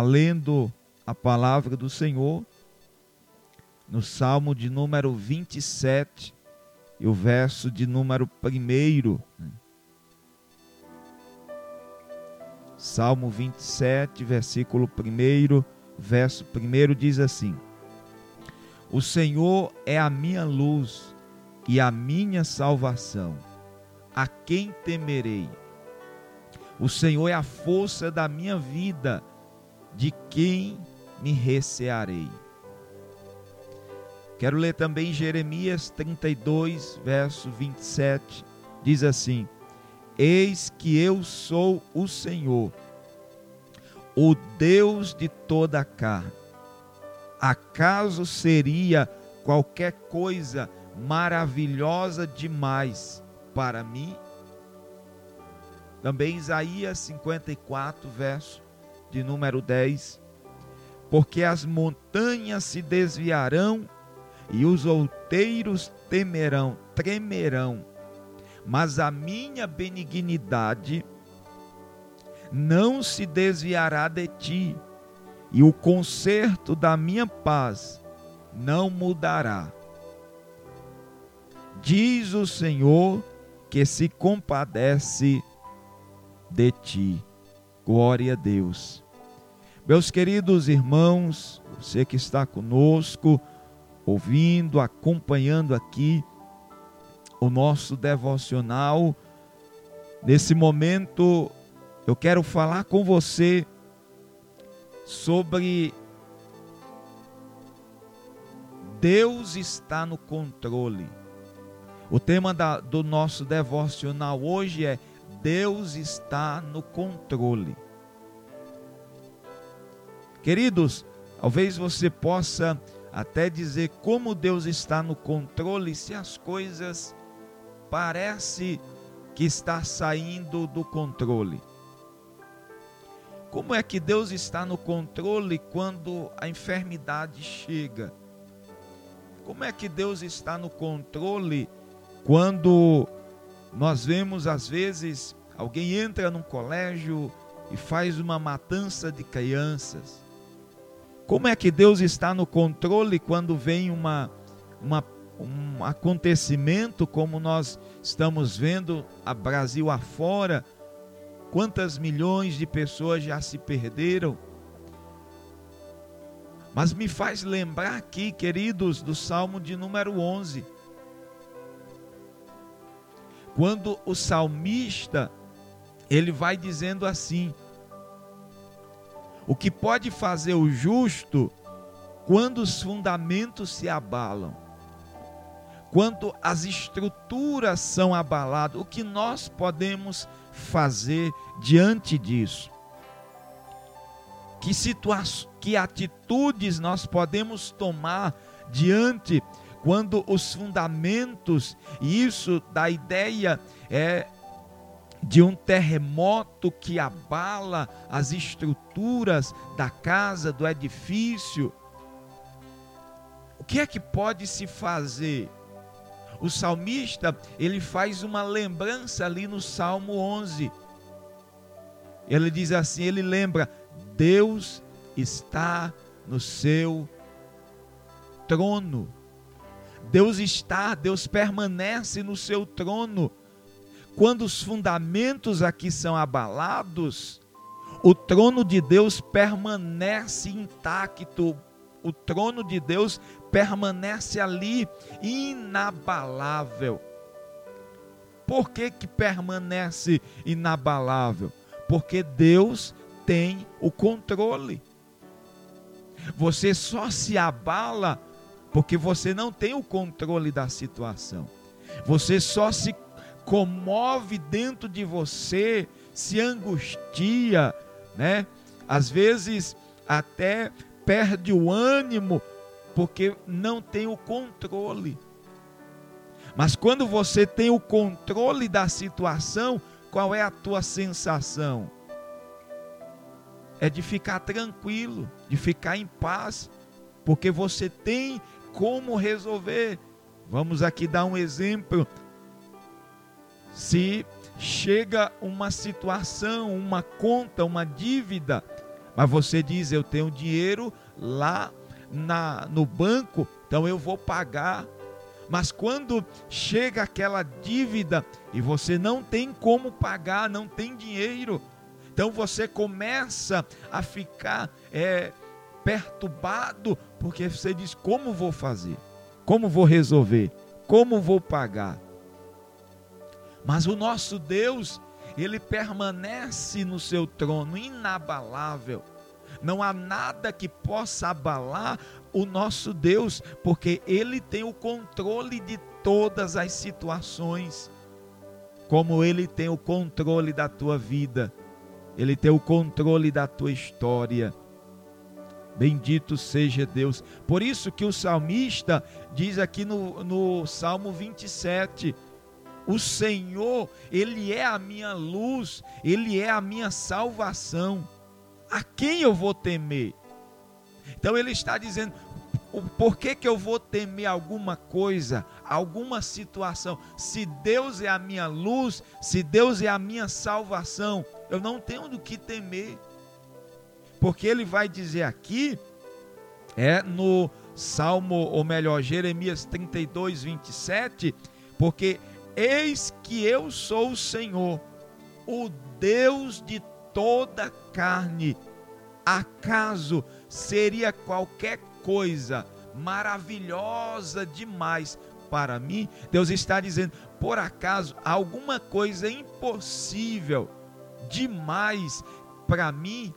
lendo a palavra do Senhor no Salmo de número 27 e o verso de número 1. Salmo 27, versículo 1, verso 1 diz assim: O Senhor é a minha luz e a minha salvação. A quem temerei? O Senhor é a força da minha vida. De quem me recearei? Quero ler também Jeremias 32, verso 27. Diz assim: Eis que eu sou o Senhor, o Deus de toda a carne. Acaso seria qualquer coisa maravilhosa demais para mim? Também Isaías 54, verso de número 10. Porque as montanhas se desviarão e os outeiros tremerão, mas a minha benignidade não se desviará de ti, e o concerto da minha paz não mudará. Diz o Senhor que se compadece de ti. Glória a Deus. Meus queridos irmãos, você que está conosco, ouvindo, acompanhando aqui o nosso devocional, nesse momento eu quero falar com você sobre Deus está no controle. O tema do nosso devocional hoje é Deus está no controle. Queridos, talvez você possa até dizer como Deus está no controle se as coisas parecem que está saindo do controle. Como é que Deus está no controle quando a enfermidade chega? Como é que Deus está no controle quando nós vemos, às vezes, alguém entra num colégio e faz uma matança de crianças? Como é que Deus está no controle quando vem um acontecimento como nós estamos vendo a Brasil afora? Quantas milhões de pessoas já se perderam? Mas me faz lembrar aqui, queridos, do Salmo de número 11. Quando o salmista, ele vai dizendo assim: o que pode fazer o justo quando os fundamentos se abalam? Quando as estruturas são abaladas, o que nós podemos fazer diante disso? Que atitudes nós podemos tomar diante quando os fundamentos, e isso da ideia é de um terremoto que abala as estruturas da casa, do edifício? O que é que pode se fazer? O salmista, ele faz uma lembrança ali no Salmo 11. Ele diz assim, ele lembra: Deus está no seu trono. Deus permanece no seu trono. Quando os fundamentos aqui são abalados, o trono de Deus permanece intacto. O trono de Deus permanece ali, inabalável. Por que permanece inabalável? Porque Deus tem o controle. Você só se abala porque você não tem o controle da situação. Você só se comove dentro de você, se angustia, né? Às vezes até perde o ânimo porque não tem o controle. Mas quando você tem o controle da situação, qual é a tua sensação? É de ficar tranquilo, de ficar em paz, porque você tem como resolver. Vamos aqui dar um exemplo. Se chega uma situação, uma conta, uma dívida, Mas você diz, eu tenho dinheiro lá no banco, então eu vou pagar. Mas quando chega aquela dívida e você não tem como pagar, não tem dinheiro, então você começa a ficar perturbado, porque você diz, como vou fazer? Como vou resolver? Como vou pagar? Mas o nosso Deus, Ele permanece no seu trono, inabalável. Não há nada que possa abalar o nosso Deus, porque Ele tem o controle de todas as situações. Como Ele tem o controle da tua vida, Ele tem o controle da tua história. Bendito seja Deus. Por isso que o salmista diz aqui no Salmo 27, o Senhor, Ele é a minha luz, Ele é a minha salvação. A quem eu vou temer? Então ele está dizendo, por que eu vou temer alguma coisa, alguma situação? Se Deus é a minha luz, se Deus é a minha salvação, eu não tenho do que temer. Porque ele vai dizer aqui, no Salmo, ou melhor, Jeremias 32, 27, porque eis que eu sou o Senhor, o Deus de toda carne, acaso seria qualquer coisa maravilhosa demais para mim? Deus está dizendo, por acaso alguma coisa impossível demais para mim?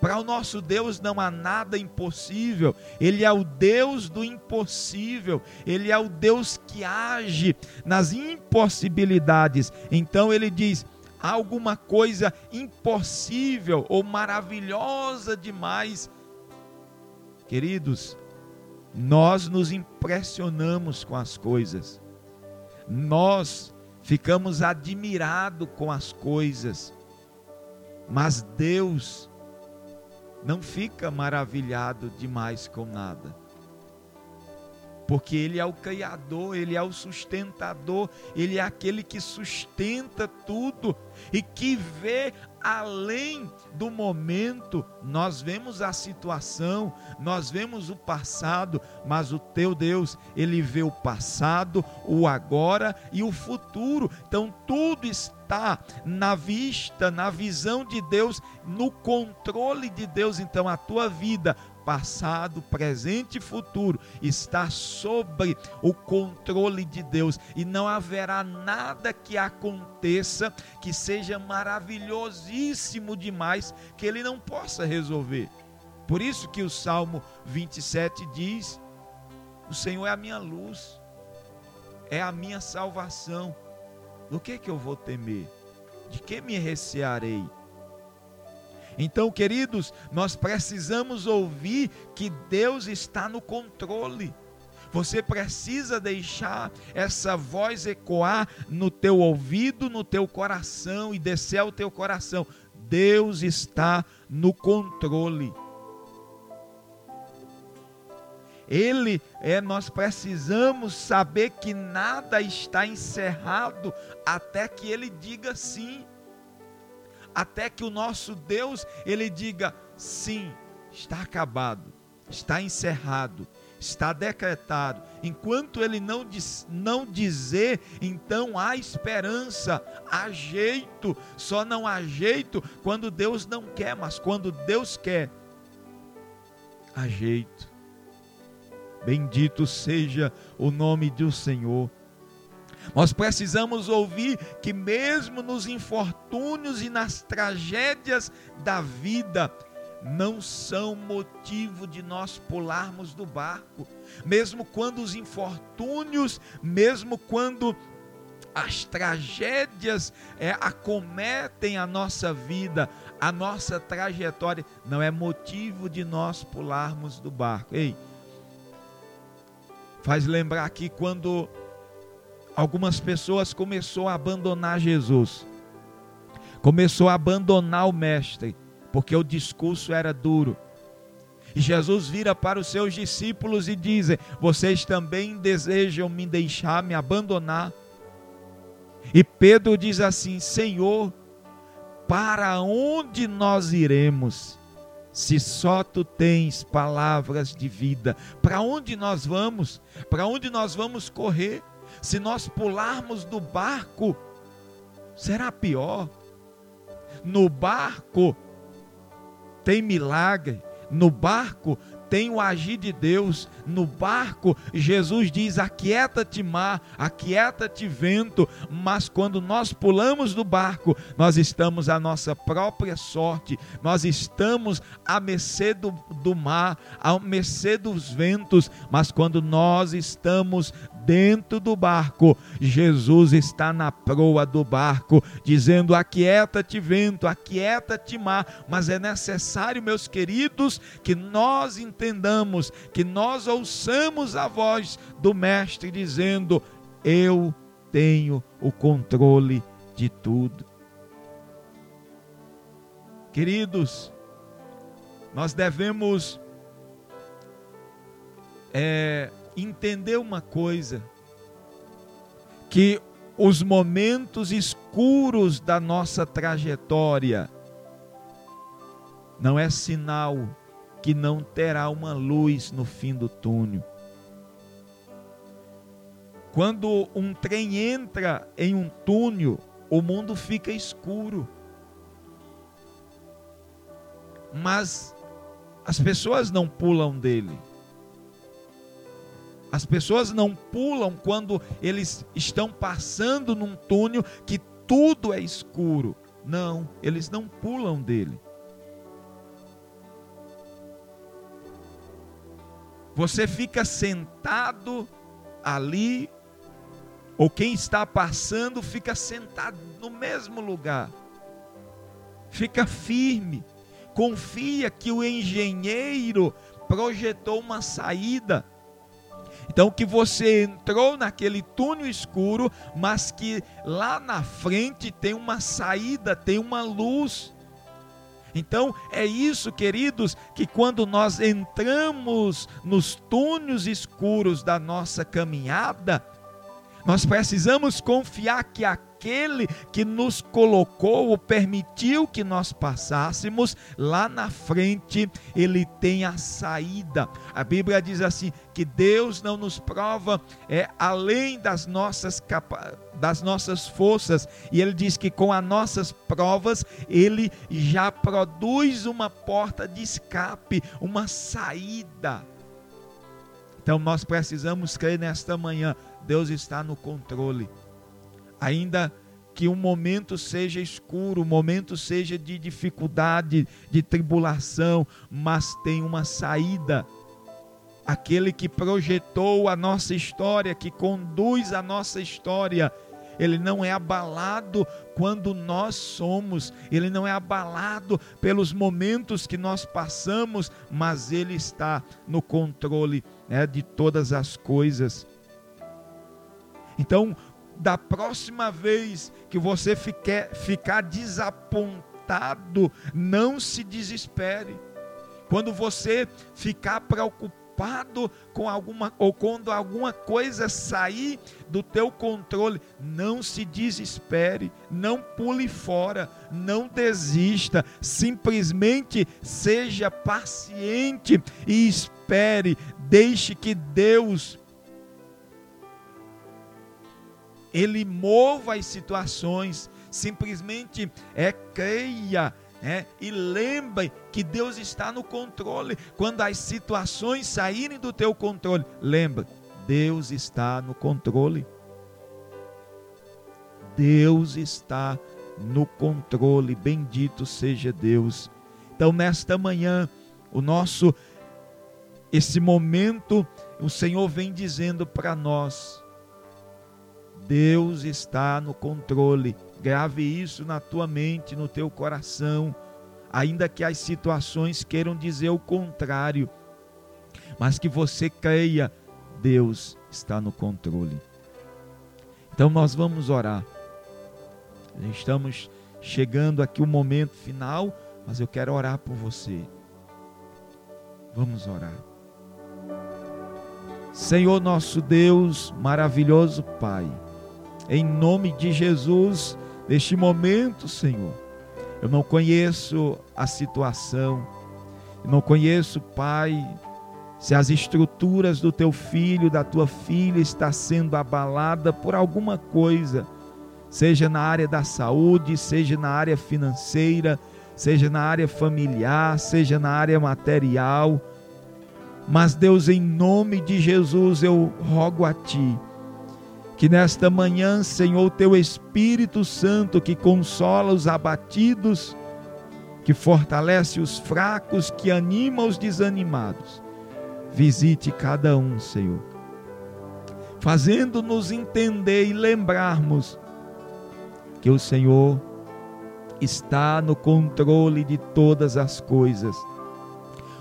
Para o nosso Deus não há nada impossível. Ele é o Deus do impossível. Ele é o Deus que age nas impossibilidades. Então ele diz, alguma coisa impossível ou maravilhosa demais. Queridos, nós nos impressionamos com as coisas. Nós ficamos admirados com as coisas. Mas Deus não fica maravilhado demais com nada. Porque Ele é o Criador, Ele é o sustentador, Ele é aquele que sustenta tudo e que vê além do momento. Nós vemos a situação, nós vemos o passado, mas o teu Deus, Ele vê o passado, o agora e o futuro. Então tudo está na vista, na visão de Deus, no controle de Deus. Então a tua vida, passado, presente e futuro, está sobre o controle de Deus, e não haverá nada que aconteça que seja maravilhosíssimo demais, que Ele não possa resolver. Por isso que o Salmo 27 diz, o Senhor é a minha luz, é a minha salvação, do que eu vou temer? De que me recearei? Então, queridos, nós precisamos ouvir que Deus está no controle. Você precisa deixar essa voz ecoar no teu ouvido, no teu coração e descer ao teu coração. Deus está no controle. Nós precisamos saber que nada está encerrado até que Ele diga sim. Até que o nosso Deus, Ele diga, sim, está acabado, está encerrado, está decretado. Enquanto Ele não dizer, então há esperança, há jeito. Só não há jeito quando Deus não quer, mas quando Deus quer, há jeito. Bendito seja o nome do Senhor. Nós precisamos ouvir que mesmo nos infortúnios e nas tragédias da vida, não são motivo de nós pularmos do barco. Mesmo quando os infortúnios, mesmo quando as tragédias acometem a nossa vida, a nossa trajetória, não é motivo de nós pularmos do barco. Ei, faz lembrar aqui quando algumas pessoas começaram a abandonar Jesus, começou a abandonar o mestre, porque o discurso era duro. E Jesus vira para os seus discípulos e diz, vocês também desejam me deixar, me abandonar? E Pedro diz assim, Senhor, para onde nós iremos? Se só tu tens palavras de vida, para onde nós vamos? Para onde nós vamos correr? Se nós pularmos do barco, será pior. No barco tem milagre, no barco tem o agir de Deus, no barco Jesus diz: aquieta-te mar, aquieta-te vento. Mas quando nós pulamos do barco, nós estamos à nossa própria sorte, nós estamos à mercê do mar, à mercê dos ventos. Mas quando nós estamos dentro do barco, Jesus está na proa do barco, dizendo: aquieta-te vento, aquieta-te mar. Mas é necessário, meus queridos, que nós entendamos, que nós ouçamos a voz do Mestre dizendo: eu tenho o controle de tudo. Queridos, nós devemos entender uma coisa, que os momentos escuros da nossa trajetória não é sinal que não terá uma luz no fim do túnel. Quando um trem entra em um túnel, o mundo fica escuro, mas as pessoas não pulam dele. As pessoas não pulam quando eles estão passando num túnel que tudo é escuro. Não, eles não pulam dele. Você fica sentado ali, ou quem está passando fica sentado no mesmo lugar. Fica firme, confia que o engenheiro projetou uma saída. Então, que você entrou naquele túnel escuro, mas que lá na frente tem uma saída, tem uma luz. Então, é isso, queridos, que quando nós entramos nos túneis escuros da nossa caminhada, nós precisamos confiar que aquele que nos colocou ou permitiu que nós passássemos, lá na frente ele tem a saída. A Bíblia diz assim, que Deus não nos prova além das nossas forças, e ele diz que com as nossas provas ele já produz uma porta de escape, uma saída. Então nós precisamos crer nesta manhã: Deus está no controle. Ainda que um momento seja escuro, um momento seja de dificuldade, de tribulação, mas tem uma saída. Aquele que projetou a nossa história, que conduz a nossa história, ele não é abalado quando nós somos, ele não é abalado pelos momentos que nós passamos, mas ele está no controle, de todas as coisas. Então, da próxima vez que você ficar desapontado, não se desespere. Quando você ficar preocupado com alguma, ou quando alguma coisa sair do teu controle, não se desespere, não pule fora, não desista, simplesmente seja paciente e espere, deixe que Deus ele mova as situações. Simplesmente creia, e lembre que Deus está no controle. Quando as situações saírem do teu controle, lembra, Deus está no controle. Deus está no controle, bendito seja Deus. Então nesta manhã, esse momento, o Senhor vem dizendo para nós: Deus está no controle. Grave isso na tua mente, no teu coração, ainda que as situações queiram dizer o contrário, mas que você creia: Deus está no controle. Então nós vamos orar. Estamos chegando aqui o momento final, mas eu quero orar por você. Vamos orar. Senhor nosso Deus, maravilhoso Pai, em nome de Jesus, neste momento, Senhor, eu não conheço a situação, Não conheço, Pai, se as estruturas do teu filho, da tua filha está sendo abalada por alguma coisa, seja na área da saúde, seja na área financeira, seja na área familiar, seja na área material. Mas, Deus, em nome de Jesus, eu rogo a Ti, que nesta manhã, Senhor, Teu Espírito Santo, que consola os abatidos, que fortalece os fracos, que anima os desanimados, visite cada um, Senhor, fazendo-nos entender e lembrarmos que o Senhor está no controle de todas as coisas.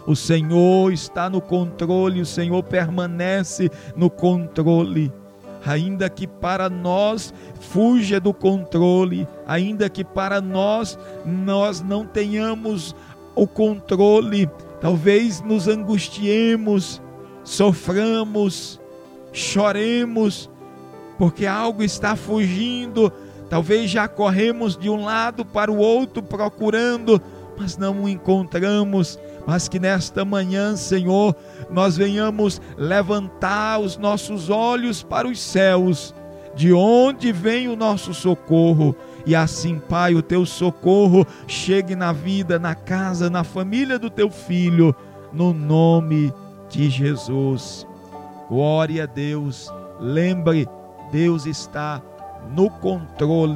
O Senhor está no controle, o Senhor permanece no controle. Ainda que para nós fuja do controle, ainda que para nós não tenhamos o controle, talvez nos angustiemos, soframos, choremos, porque algo está fugindo. Talvez já corremos de um lado para o outro procurando, mas não o encontramos. Mas que nesta manhã, Senhor, nós venhamos levantar os nossos olhos para os céus, de onde vem o nosso socorro. E assim, Pai, o teu socorro chegue na vida, na casa, na família do teu filho, no nome de Jesus. Glória a Deus. Lembre, Deus está no controle.